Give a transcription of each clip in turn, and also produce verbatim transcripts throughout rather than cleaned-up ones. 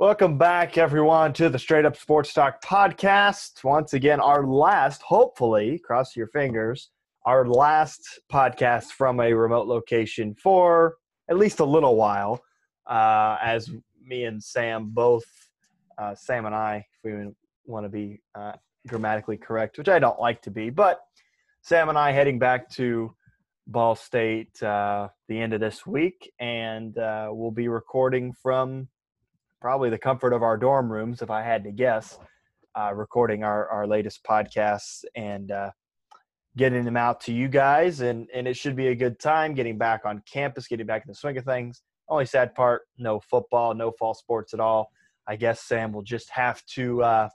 Welcome back, everyone, to the Straight Up Sports Talk podcast. Once again, our last, hopefully, cross your fingers, our last podcast from a remote location for at least a little while, uh, as me and Sam both, uh, Sam and I, if we want to be uh, grammatically correct, which I don't like to be, but Sam and I heading back to Ball State uh, the end of this week, and uh, we'll be recording from probably the comfort of our dorm rooms, if I had to guess, uh, recording our, our latest podcasts and uh, getting them out to you guys. And, and it should be a good time getting back on campus, getting back in the swing of things. Only sad part, no football, no fall sports at all. I guess Sam will just have to uh,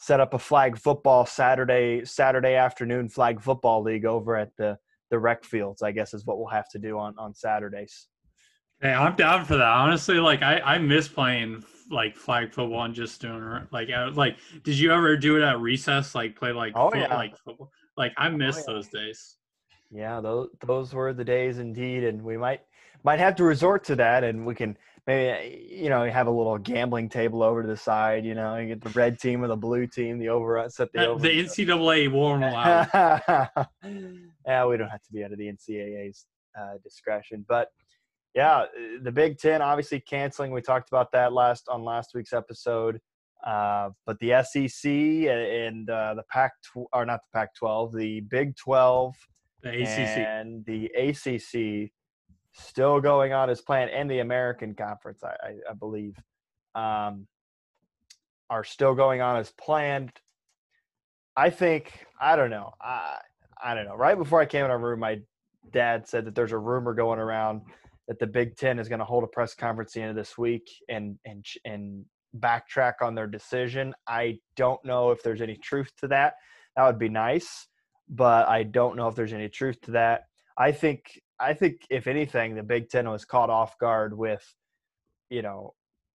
set up a flag football Saturday, Saturday afternoon flag football league over at the, the rec fields, I guess is what we'll have to do on, on Saturdays. Hey, I'm down for that. Honestly, like I, I miss playing like flag football and just doing like I, like. Did you ever do it at recess? Like play like oh, foot, yeah. like football. Like I miss oh, yeah. those days. Yeah, those those were the days indeed, and we might might have to resort to that. And we can maybe you know have a little gambling table over to the side. You know, you get the red team or the blue team. The over set the over. The N C double A won't allow. Yeah, we don't have to be under the N C double A's uh, discretion, but. Yeah, the Big Ten obviously canceling. We talked about that last on last week's episode. Uh, but the S E C and uh, the Pac tw- – or not the Pac twelve, the Big twelve. The A C C. And the A C C still going on as planned, and the American Conference, I, I, I believe, um, are still going on as planned. I think – I don't know. I, I don't know. Right before I came in our room, my dad said that there's a rumor going around – that the Big Ten is going to hold a press conference at the end of this week and and and backtrack on their decision. I don't know if there's any truth to that. That would be nice, but I don't know if there's any truth to that. I think I think if anything, the Big Ten was caught off guard with, you know,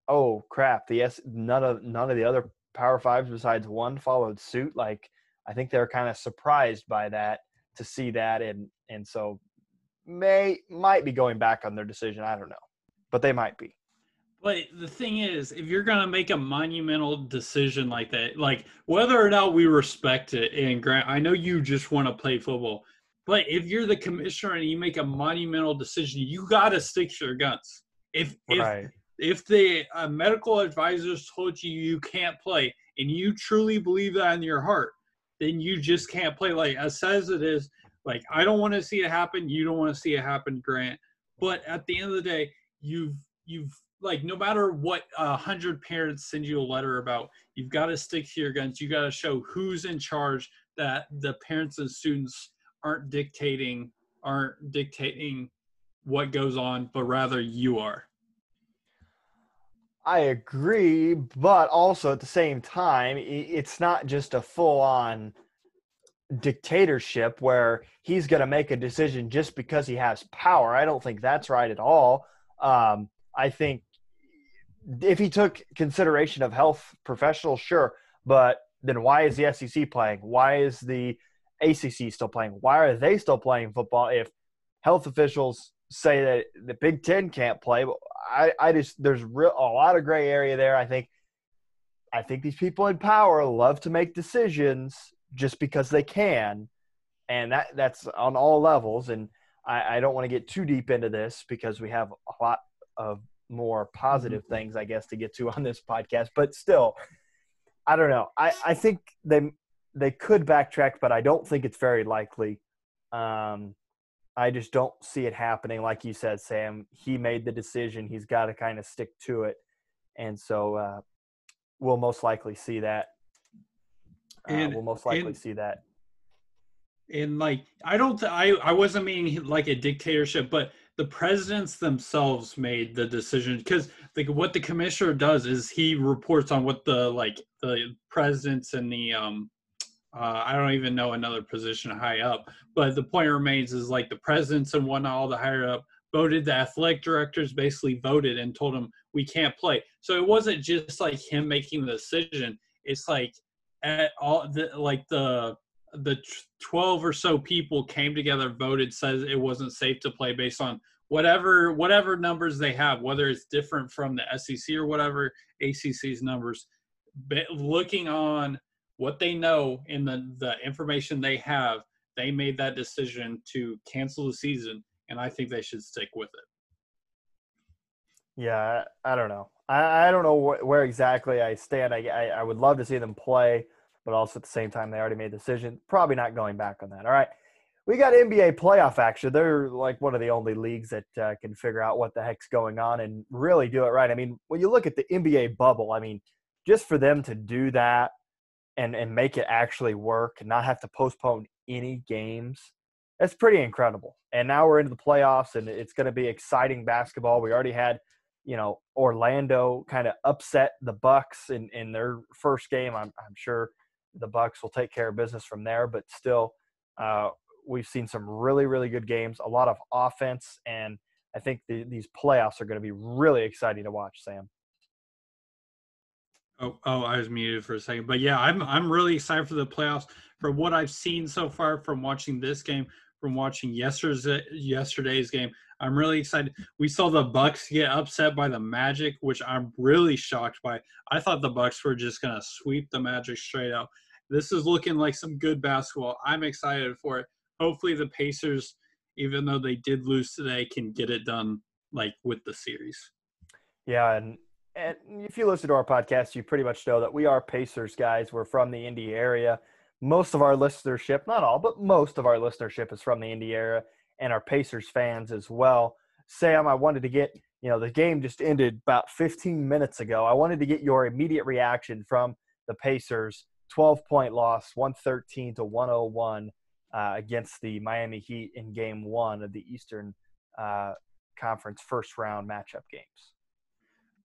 oh crap, the S, none of none of the other Power Fives besides one followed suit. Like I think they're kind of surprised by that to see that, and and so. May might be going back on their decision. I don't know, but they might be. But the thing is, if you're going to make a monumental decision like that, like whether or not we respect it, and Grant, I know you just want to play football, but if you're the commissioner and you make a monumental decision, you got to stick to your guns. If right. if if the uh, medical advisors told you you can't play, and you truly believe that in your heart, then you just can't play. Like as says it is. Like, I don't want to see it happen. You don't want to see it happen, Grant. But at the end of the day, you've, you've like, no matter what uh, one hundred parents send you a letter about, you've got to stick to your guns. You got to show who's in charge, that the parents and students aren't dictating, aren't dictating what goes on, but rather you are. I agree, but also at the same time, it's not just a full-on dictatorship where he's going to make a decision just because he has power. I don't think that's right at all. Um, I think if he took consideration of health professionals, sure, but then why is the S E C playing? Why is the A C C still playing? Why are they still playing football if health officials say that the Big Ten can't play? I, I just there's real, a lot of gray area there. I think I think these people in power love to make decisions just because they can, and that that's on all levels. And I, I don't want to get too deep into this because we have a lot of more positive mm-hmm. things, I guess, to get to on this podcast. But still, I don't know. I, I think they they could backtrack, but I don't think it's very likely. Um, I just don't see it happening. Like you said, Sam, he made the decision. He's got to kind of stick to it. And so uh, we'll most likely see that. Uh, and, we'll most likely and, see that. And like, I don't, th- I, I wasn't meaning like a dictatorship, but the presidents themselves made the decision because like what the commissioner does is he reports on what the, like the presidents and the, um, uh, I don't even know another position high up, but the point remains is like the presidents and whatnot, all the higher up voted, the athletic directors basically voted and told him we can't play. So it wasn't just like him making the decision. It's like, At all the, like the the twelve or so people came together, voted, says it wasn't safe to play based on whatever whatever numbers they have, whether it's different from the S E C or whatever, A C C's numbers, but looking on what they know and the, the information they have, they made that decision to cancel the season, and I think they should stick with it. Yeah, I don't know. I, I don't know wh- where exactly I stand. I, I I would love to see them play, but also at the same time, they already made a decision. Probably not going back on that. All right. We got N B A playoff action. They're like one of the only leagues that uh, can figure out what the heck's going on and really do it right. I mean, when you look at the N B A bubble, I mean, just for them to do that and, and make it actually work and not have to postpone any games, that's pretty incredible. And now we're into the playoffs, and it's going to be exciting basketball. We already had, you know, Orlando kind of upset the Bucks in, in their first game. I'm, I'm sure the Bucks will take care of business from there, but still uh, – we've seen some really, really good games, a lot of offense, and I think the, these playoffs are going to be really exciting to watch, Sam. Oh, oh, I was muted for a second. But, yeah, I'm I'm really excited for the playoffs. From what I've seen so far, from watching this game, from watching yesterday's, yesterday's game, I'm really excited. We saw the Bucks get upset by the Magic, which I'm really shocked by. I thought the Bucks were just going to sweep the Magic straight out. This is looking like some good basketball. I'm excited for it. Hopefully the Pacers, even though they did lose today, can get it done, like, with the series. Yeah, and, and if you listen to our podcast, you pretty much know that we are Pacers guys. We're from the Indy area. Most of our listenership, not all, but most of our listenership is from the Indy area, and our Pacers fans as well. Sam, I wanted to get, you know, the game just ended about fifteen minutes ago. I wanted to get your immediate reaction from the Pacers. twelve-point loss, one thirteen to one oh one. Uh, against the Miami Heat in game one of the Eastern uh, Conference first-round matchup games?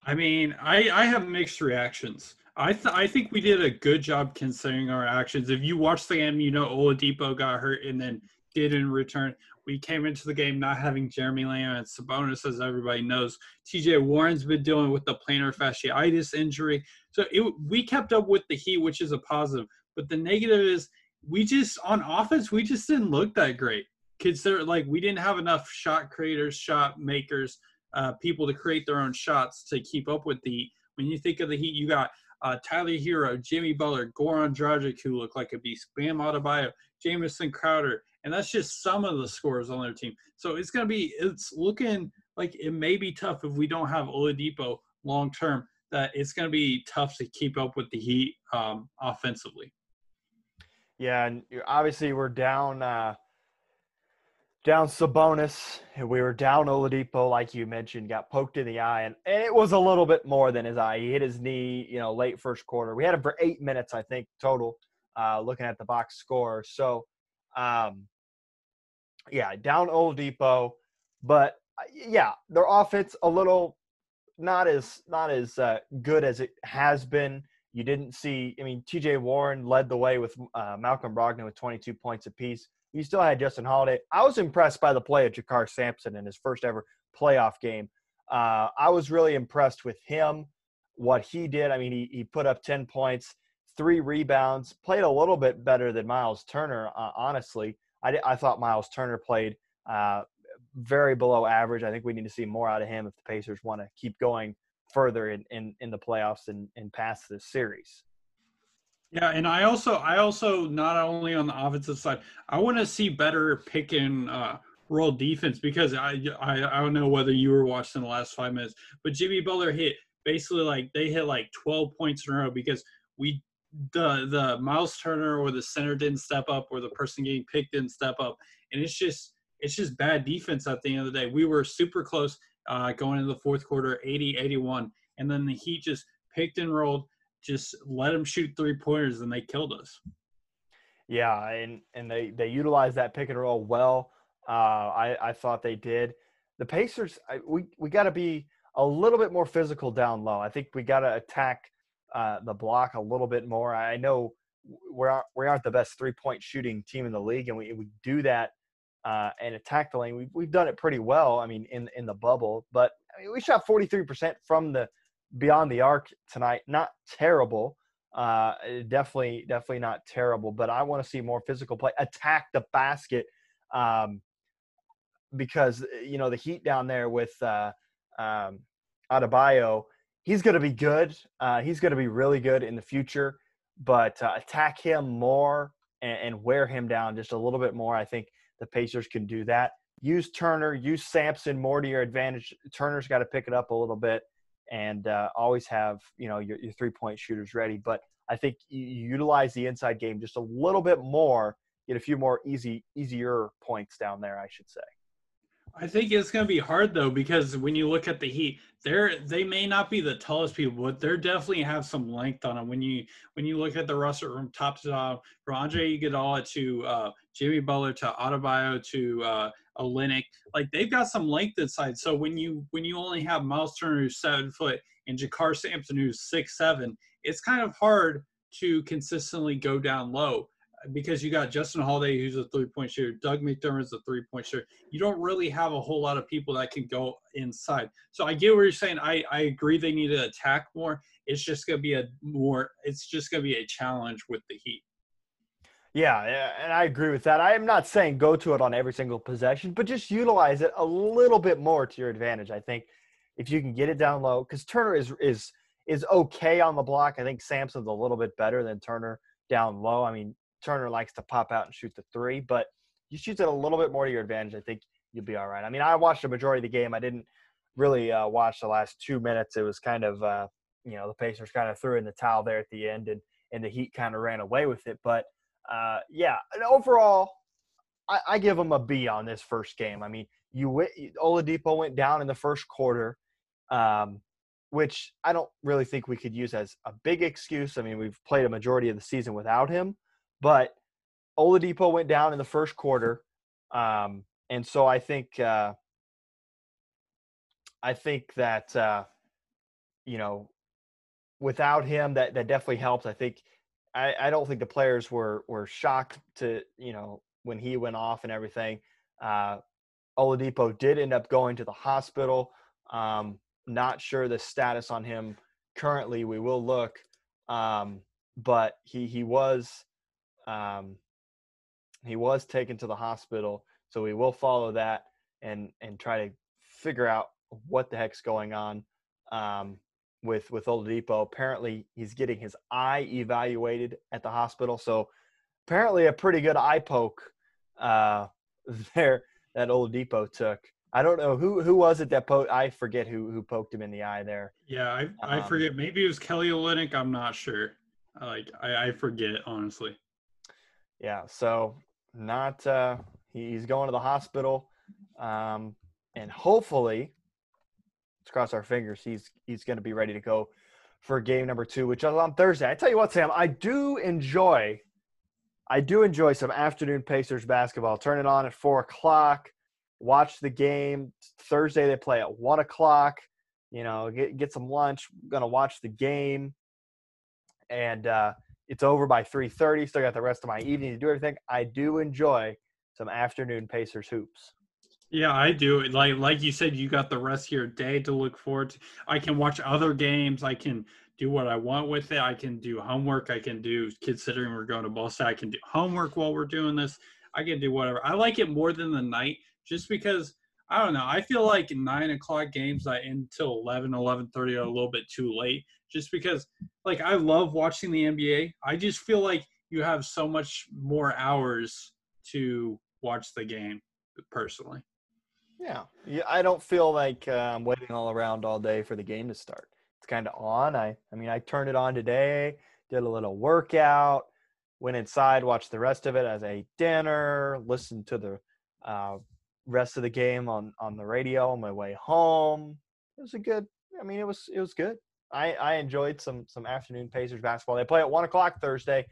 I mean, I, I have mixed reactions. I th- I think we did a good job considering our actions. If you watch the game, you know Oladipo got hurt and then didn't return. We came into the game not having Jeremy Lamb and Sabonis, as everybody knows. T J. Warren's been dealing with the plantar fasciitis injury. So it, we kept up with the Heat, which is a positive. But the negative is, we just on offense, we just didn't look that great. Consider like we didn't have enough shot creators, shot makers, uh, people to create their own shots to keep up with the Heat. When you think of the Heat, you got uh, Tyler Hero, Jimmy Butler, Goran Dragic, who look like a beast, Bam Adebayo, Jameson Crowder, and that's just some of the scorers on their team. So it's gonna be, it's looking like it may be tough if we don't have Oladipo long term. That it's gonna be tough to keep up with the Heat um, offensively. Yeah, and obviously we're down uh, down Sabonis, and we were down Oladipo, like you mentioned, got poked in the eye, and, and it was a little bit more than his eye. He hit his knee, you know, late first quarter. We had him for eight minutes, I think, total, uh, looking at the box score. So, um, yeah, down Oladipo, but, yeah, their offense a little not as, not as uh, good as it has been. You didn't see – I mean, T J. Warren led the way with uh, Malcolm Brogdon with twenty-two points apiece. You still had Justin Holliday. I was impressed by the play of Jakar Sampson in his first ever playoff game. Uh, I was really impressed with him, what he did. I mean, he he put up ten points, three rebounds, played a little bit better than Myles Turner, uh, honestly. I, I thought Myles Turner played uh, very below average. I think we need to see more out of him if the Pacers want to keep going further in, in, in the playoffs and, and past this series. Yeah, and I also I also not only on the offensive side, I want to see better pick and uh, roll defense because I, I I don't know whether you were watching the last five minutes, but Jimmy Butler hit basically like they hit like twelve points in a row because we the the Myles Turner or the center didn't step up or the person getting picked didn't step up, and it's just it's just bad defense at the end of the day. We were super close. Uh, going into the fourth quarter, eighty eighty-one. And then the Heat just picked and rolled, just let them shoot three-pointers, and they killed us. Yeah, and, and they, they utilized that pick and roll well. Uh, I, I thought they did. The Pacers, I, we, we got to be a little bit more physical down low. I think we got to attack uh, the block a little bit more. I know we're, we aren't the best three-point shooting team in the league, and we, we do that. Uh, and attack the lane. We've we've done it pretty well. I mean, in in the bubble, but I mean, we shot forty-three percent from the beyond the arc tonight. Not terrible. Uh, definitely, definitely not terrible. But I want to see more physical play. Attack the basket. Um, because, you know, the Heat down there with uh, um, Adebayo, he's going to be good. Uh, he's going to be really good in the future, but uh, attack him more and, and wear him down just a little bit more. I think the Pacers can do that. Use Turner, use Sampson more to your advantage. Turner's got to pick it up a little bit, and uh, always have, you know, your, your three-point shooters ready. But I think you utilize the inside game just a little bit more, get a few more easy, easier points down there, I should say. I think it's going to be hard, though, because when you look at the Heat, they're they may not be the tallest people, but they're definitely have some length on them. When you when you look at the roster from top to top, from Andre Iguodala to uh, Jimmy Butler to Adebayo to uh, Olynyk, like they've got some length inside. So when you when you only have Myles Turner who's seven foot and Jakar Sampson who's six seven, it's kind of hard to consistently go down low, because you got Justin Holliday, who's a three-point shooter. Doug McDermott's a three-point shooter. You don't really have a whole lot of people that can go inside. So I get what you're saying. I, I agree they need to attack more. It's just going to be a more – it's just going to be a challenge with the Heat. Yeah, and I agree with that. I am not saying go to it on every single possession, but just utilize it a little bit more to your advantage, I think, if you can get it down low. Because Turner is, is, is okay on the block. I think Sampson's a little bit better than Turner down low. I mean – Turner likes to pop out and shoot the three, but you shoot it a little bit more to your advantage. I think you'll be all right. I mean, I watched the majority of the game. I didn't really uh, watch the last two minutes. It was kind of, uh, you know, the Pacers kind of threw in the towel there at the end, and, and the Heat kind of ran away with it. But, uh, yeah, and overall, I, I give them a B on this first game. I mean, you went, Oladipo went down in the first quarter, um, which I don't really think we could use as a big excuse. I mean, we've played a majority of the season without him. But Oladipo went down in the first quarter, um, and so I think uh, I think that uh, you know, without him, that, that definitely helped. I think I, I don't think the players were were shocked to, you know, when he went off and everything. Uh, Oladipo did end up going to the hospital. Um, not sure the status on him currently. We will look, um, but he he was. Um, he was taken to the hospital, so we will follow that and, and try to figure out what the heck's going on um, with, with Oladipo. Apparently he's getting his eye evaluated at the hospital. So apparently a pretty good eye poke uh, there that Oladipo took. I don't know who, who was it that poked. I forget who, who poked him in the eye there. Yeah. I, I um, forget. Maybe it was Kelly Olynyk. I'm not sure. Like I, I forget, honestly. Yeah, so not uh, he's going to the hospital, um, and hopefully, let's cross our fingers, he's he's going to be ready to go for game number two, which is on Thursday. I tell you what, Sam, I do enjoy, I do enjoy some afternoon Pacers basketball. Turn it on at four o'clock, watch the game. Thursday they play at one o'clock. You know, get get some lunch. Gonna watch the game, and. Uh, It's over by three thirty. Still got the rest of my evening to do everything. I do enjoy some afternoon Pacers hoops. Yeah, I do. Like like you said, you got the rest of your day to look forward to. I can watch other games. I can do what I want with it. I can do homework. I can do, considering we're going to Ball State, I can do homework while we're doing this. I can do whatever. I like it more than the night just because, I don't know, I feel like nine o'clock games that end till eleven, eleven thirty are a little bit too late. Just because, like, I love watching the N B A. I just feel like you have so much more hours to watch the game, personally. Yeah. yeah I don't feel like uh, I'm waiting all around all day for the game to start. It's kind of on. I, I mean, I turned it on today, did a little workout, went inside, watched the rest of it as I ate dinner, listened to the uh, rest of the game on, on the radio on my way home. It was a good – I mean, it was it was good. I, I enjoyed some some afternoon Pacers basketball. They play at one o'clock Thursday.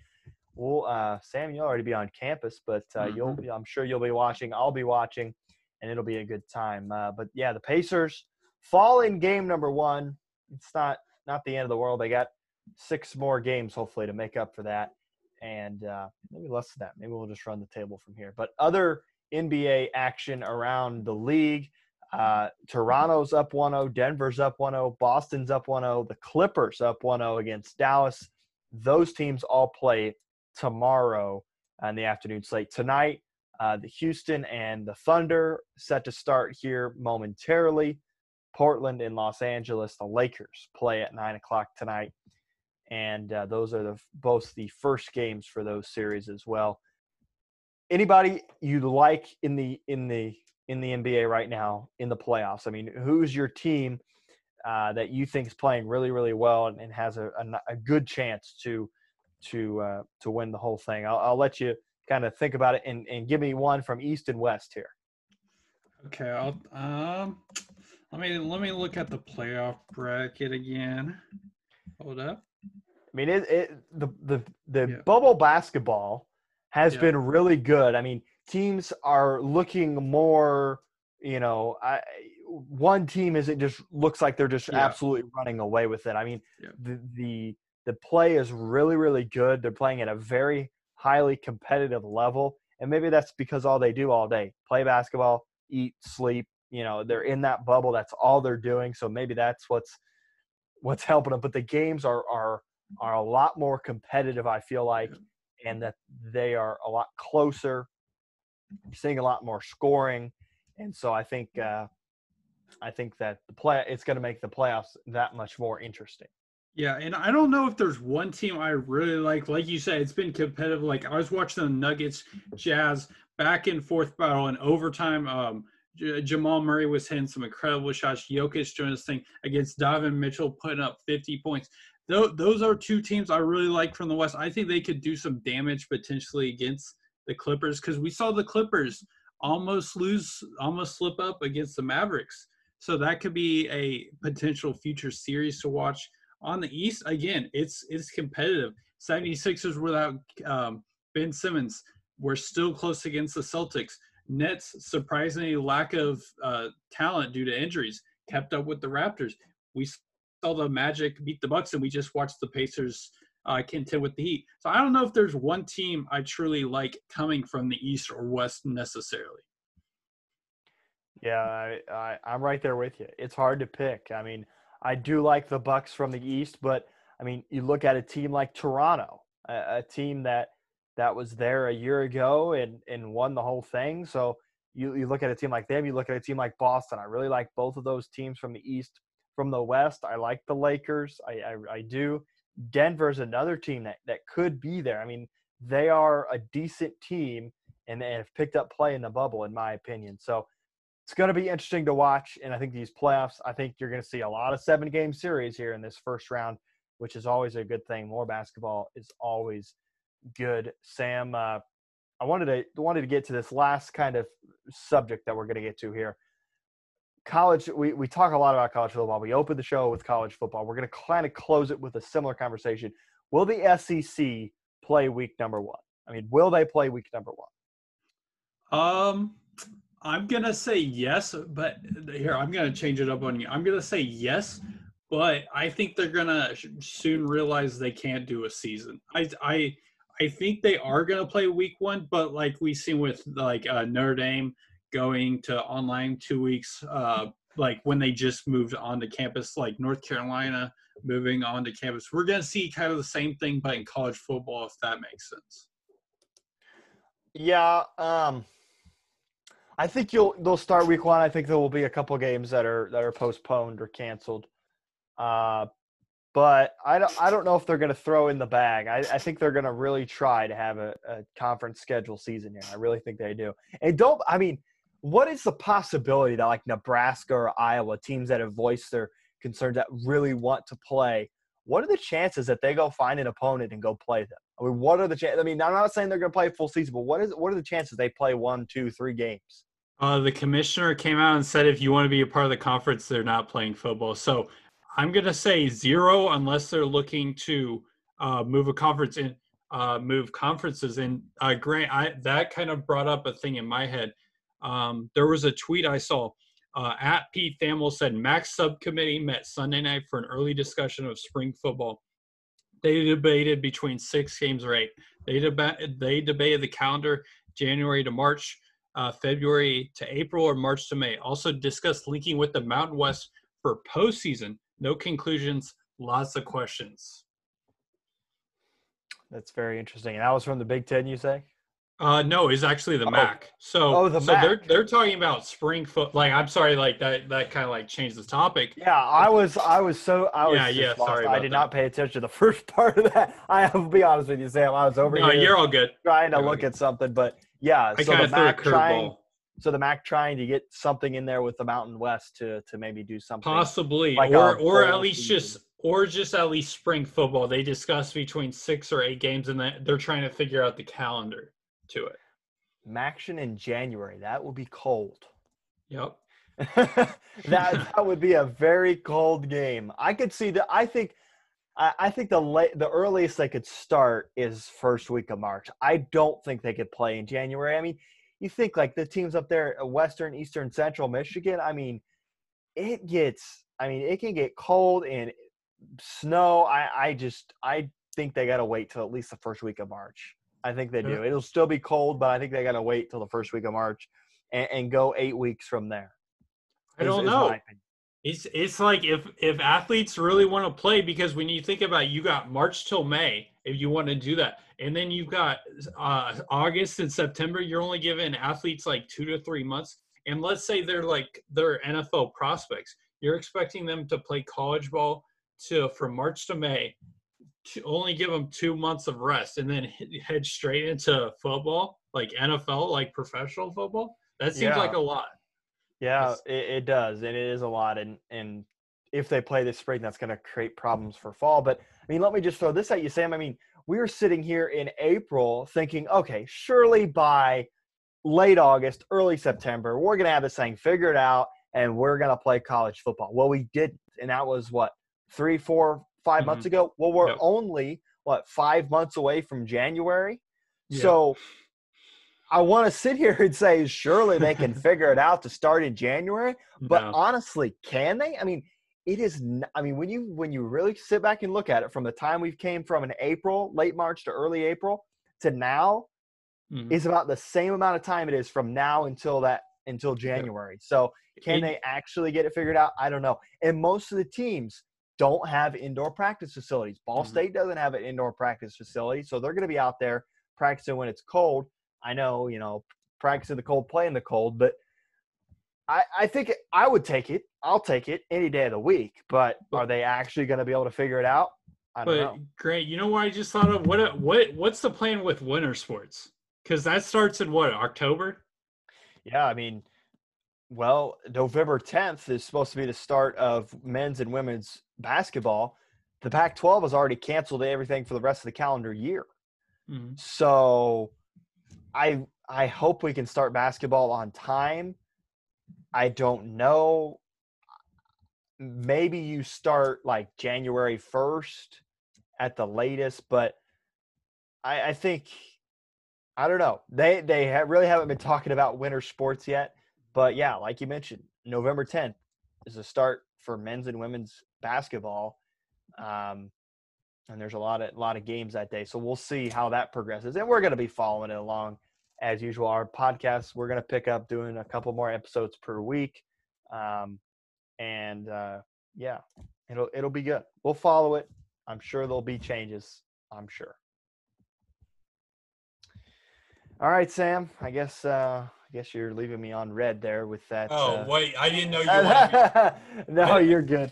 Well, uh, Sam, you'll already be on campus, but uh, mm-hmm. you'll be, I'm sure you'll be watching. I'll be watching, and it'll be a good time. Uh, but yeah, the Pacers fall in game number one. It's not not the end of the world. They got six more games hopefully to make up for that, and uh, maybe less than that. Maybe we'll just run the table from here. But other N B A action around the league. Uh, Toronto's up one oh, Denver's up one oh, Boston's up one oh, the Clippers up one oh against Dallas. Those teams all play tomorrow on the afternoon slate. Tonight, Uh, the Houston and the Thunder set to start here momentarily. Portland and Los Angeles, the Lakers play at nine o'clock tonight. And uh, those are the, both the first games for those series as well. Anybody you like in the in the in the N B A right now in the playoffs? I mean, who's your team uh, that you think is playing really, really well and, and has a, a, a good chance to to uh, to win the whole thing? I'll, I'll let you kind of think about it and, and give me one from East and West here. Okay, I'll, um, let me let me look at the playoff bracket again. Hold up. I mean, it, it the the the yeah. bubble basketball has yeah. been really good. I mean, teams are looking more, you know, I, one team isn't just looks like they're just yeah. absolutely running away with it. I mean, yeah. the, the the play is really, really good. They're playing at a very highly competitive level, and maybe that's because all they do all day, play basketball, eat, sleep. You know, they're in that bubble. That's all they're doing. So maybe that's what's what's helping them. But the games are are are a lot more competitive, I feel like. Yeah. And that they are a lot closer. You're seeing a lot more scoring, and so I think uh, I think that the play it's going to make the playoffs that much more interesting. Yeah, and I don't know if there's one team I really like. Like you said, it's been competitive. Like I was watching the Nuggets, Jazz back and forth battle in overtime. Um, J- Jamal Murray was hitting some incredible shots. Jokic doing his thing against Donovan Mitchell, putting up fifty points. Those are two teams I really like from the West. I think they could do some damage potentially against the Clippers because we saw the Clippers almost lose, almost slip up against the Mavericks. So that could be a potential future series to watch. On the East, again, it's it's competitive. 76ers without um, Ben Simmons were still close against the Celtics. Nets, surprisingly, lack of uh, talent due to injuries, kept up with the Raptors. We saw the Magic beat the Bucks, and we just watched the Pacers uh, contend with the Heat. So I don't know if there's one team I truly like coming from the East or West necessarily. Yeah, I, I, I'm right there with you. It's hard to pick. I mean, I do like the Bucks from the East, but, I mean, you look at a team like Toronto, a, a team that that was there a year ago and, and won the whole thing. So you, you look at a team like them, you look at a team like Boston. I really like both of those teams from the East. From the West, I like the Lakers. I, I, I do. Denver's another team that, that could be there. I mean, they are a decent team and, and have picked up play in the bubble, in my opinion. So it's going to be interesting to watch. And I think these playoffs, I think you're going to see a lot of seven-game series here in this first round, which is always a good thing. More basketball is always good. Sam, uh, I wanted to wanted to get to this last kind of subject that we're going to get to here. College, we, we talk a lot about college football. We open the show with college football. We're going to kind of close it with a similar conversation. Will the S E C play week number one? I mean, will they play week number one? Um, I'm going to say yes, but here, I'm going to change it up on you. I'm going to say yes, but I think they're going to soon realize they can't do a season. I, I, I think they are going to play week one, but like we seen with like uh, Notre Dame, going to online two weeks, uh, like when they just moved onto campus, like North Carolina moving onto campus. We're going to see kind of the same thing, but in college football, if that makes sense. Yeah, um, I think you'll they'll start week one. I think there will be a couple games that are that are postponed or canceled, uh, but I don't I don't know if they're going to throw in the bag. I, I think they're going to really try to have a, a conference schedule season here. I really think they do. And don't I mean. What is the possibility that, like, Nebraska or Iowa, teams that have voiced their concerns that really want to play, what are the chances that they go find an opponent and go play them? I mean, what are the chances? I mean, I'm not saying they're going to play a full season, but what is what are the chances they play one, two, three games? Uh, the commissioner came out and said if you want to be a part of the conference, they're not playing football. So I'm going to say zero unless they're looking to uh, move a conference in, uh, move conferences. And, uh, Grant, I, that kind of brought up a thing in my head. Um, there was a tweet I saw uh, at Pete Thamel said Mac's subcommittee met Sunday night for an early discussion of spring football. They debated between six games or eight. They, deb- they debated the calendar January to March, uh, February to April, or March to May. Also discussed linking with the Mountain West for postseason. No conclusions, lots of questions. That's very interesting. And that was from the Big Ten, you say? Uh, no, it's actually the oh. Mac. So, oh, the so Mac. they're they're talking about spring foot. Like, I'm sorry, like that that kind of like changed the topic. Yeah, I was I was so I was yeah, yeah, sorry I did that. not pay attention to the first part of that. I will be honest with you, Sam. I was over no, here. You're all good. Trying to you're look at something, but yeah. I so the Mac trying. Ball. So the Mac trying to get something in there with the Mountain West to to maybe do something possibly, like or or at least season. just. Or just at least spring football. They discuss between six or eight games, and they're trying to figure out the calendar to it. Maction in January. That would be cold. Yep. that that would be a very cold game. I could see that. I think I, I think the late, the earliest they could start is first week of March. I don't think they could play in January. I mean, you think like the teams up there, Western, Eastern, Central, Michigan. I mean, it gets. I mean, it can get cold and. Snow, I, I just I think they gotta wait till at least the first week of March. I think they do. It'll still be cold, but I think they gotta wait till the first week of March and, and go eight weeks from there. I don't know. It's it's like if if athletes really want to play, because when you think about it, you got March till May if you want to do that, and then you've got uh, August and September. You're only giving athletes like two to three months, and let's say they're like they're N F L prospects. You're expecting them to play college ball. To from March to May, to only give them two months of rest and then head straight into football, like N F L, like professional football. That seems yeah. like a lot. Yeah, it, it does, and it is a lot. And and if they play this spring, that's going to create problems for fall. But I mean, let me just throw this at you, Sam. I mean, we were sitting here in April thinking, okay, surely by late August, early September, we're going to have this thing figured out, and we're going to play college football. Well, we didn't, and that was what. Three, four, five mm-hmm. months ago. Well, we're yep. only, what, five months away from January? Yep. So I want to sit here and say, surely they can figure it out to start in January. But no. honestly, can they? I mean, it is – I mean, when you when you really sit back and look at it, from the time we came from in April, late March to early April, to now mm-hmm. is about the same amount of time it is from now until that until January. Yep. So can it, they actually get it figured out? I don't know. And most of the teams – don't have indoor practice facilities. Ball mm-hmm. State doesn't have an indoor practice facility, so they're going to be out there practicing when it's cold. I know, you know, practicing the cold, playing the cold, but I, I think it, I would take it. I'll take it any day of the week, but are they actually going to be able to figure it out? I don't but, know. Great. You know what I just thought of? What, what, what's the plan with winter sports? Because that starts in, what, October? Yeah, I mean – well, November tenth is supposed to be the start of men's and women's basketball. The Pac twelve has already canceled everything for the rest of the calendar year. Mm-hmm. So I I hope we can start basketball on time. I don't know. Maybe you start like January first at the latest, but I, I think, I don't know. They, they ha- really haven't been talking about winter sports yet. But, yeah, like you mentioned, November tenth is a start for men's and women's basketball. Um, and there's a lot of lot of games that day. So we'll see how that progresses. And we're going to be following it along as usual. Our podcast, we're going to pick up doing a couple more episodes per week. Um, and, uh, yeah, it'll it'll be good. We'll follow it. I'm sure there'll be changes. I'm sure. All right, Sam, I guess uh, – I guess you're leaving me on red there with that. Oh, uh, wait. I didn't know you were. No, you're good.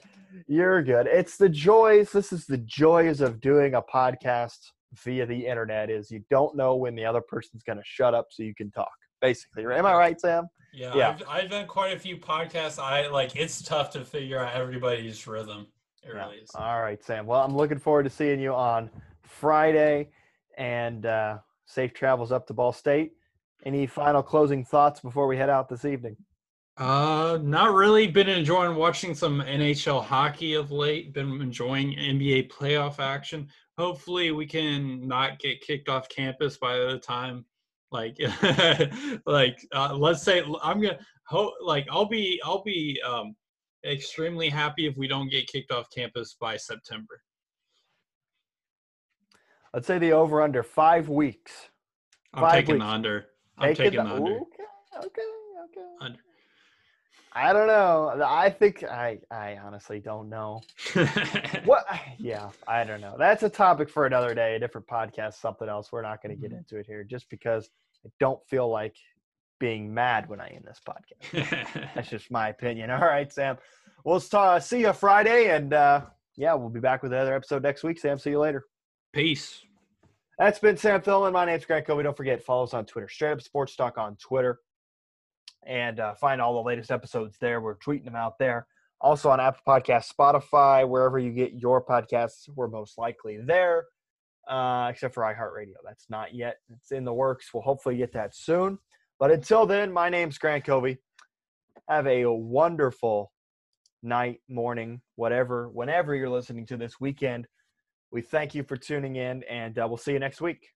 You're good. It's the joys. This is the joys of doing a podcast via the internet is you don't know when the other person's going to shut up so you can talk, basically. Am I right, Sam? Yeah. yeah. I've, I've done quite a few podcasts. I like it's tough to figure out everybody's rhythm. It yeah. really is. All right, Sam. Well, I'm looking forward to seeing you on Friday. And uh, safe travels up to Ball State. Any final closing thoughts before we head out this evening? Uh, not really. Been enjoying watching some N H L hockey of late. Been enjoying N B A playoff action. Hopefully we can not get kicked off campus by the time, like, like uh, let's say I'm gonna hope like I'll be I'll be um, extremely happy if we don't get kicked off campus by September. I'd say the over under five weeks. Five I'm taking weeks. the under. I'm Take taking the, the under. Okay, okay, okay. Under. I don't know. I think I, I honestly don't know. What? Yeah, I don't know. That's a topic for another day, a different podcast, something else. We're not going to get into it here just because, I don't feel like being mad when I end this podcast. That's just my opinion. All right, Sam. We'll talk, see you Friday. And, uh, yeah, we'll be back with another episode next week, Sam. See you later. Peace. That's been Sam Thielman. My name's Grant Kobe. Don't forget, follow us on Twitter. Straight Up Sports Talk on Twitter. And uh, find all the latest episodes there. We're tweeting them out there. Also on Apple Podcasts, Spotify, wherever you get your podcasts, we're most likely there. Uh, except for iHeartRadio. That's not yet. It's in the works. We'll hopefully get that soon. But until then, my name's Grant Kobe. Have a wonderful night, morning, whatever, whenever you're listening to this weekend. We thank you for tuning in, and uh, we'll see you next week.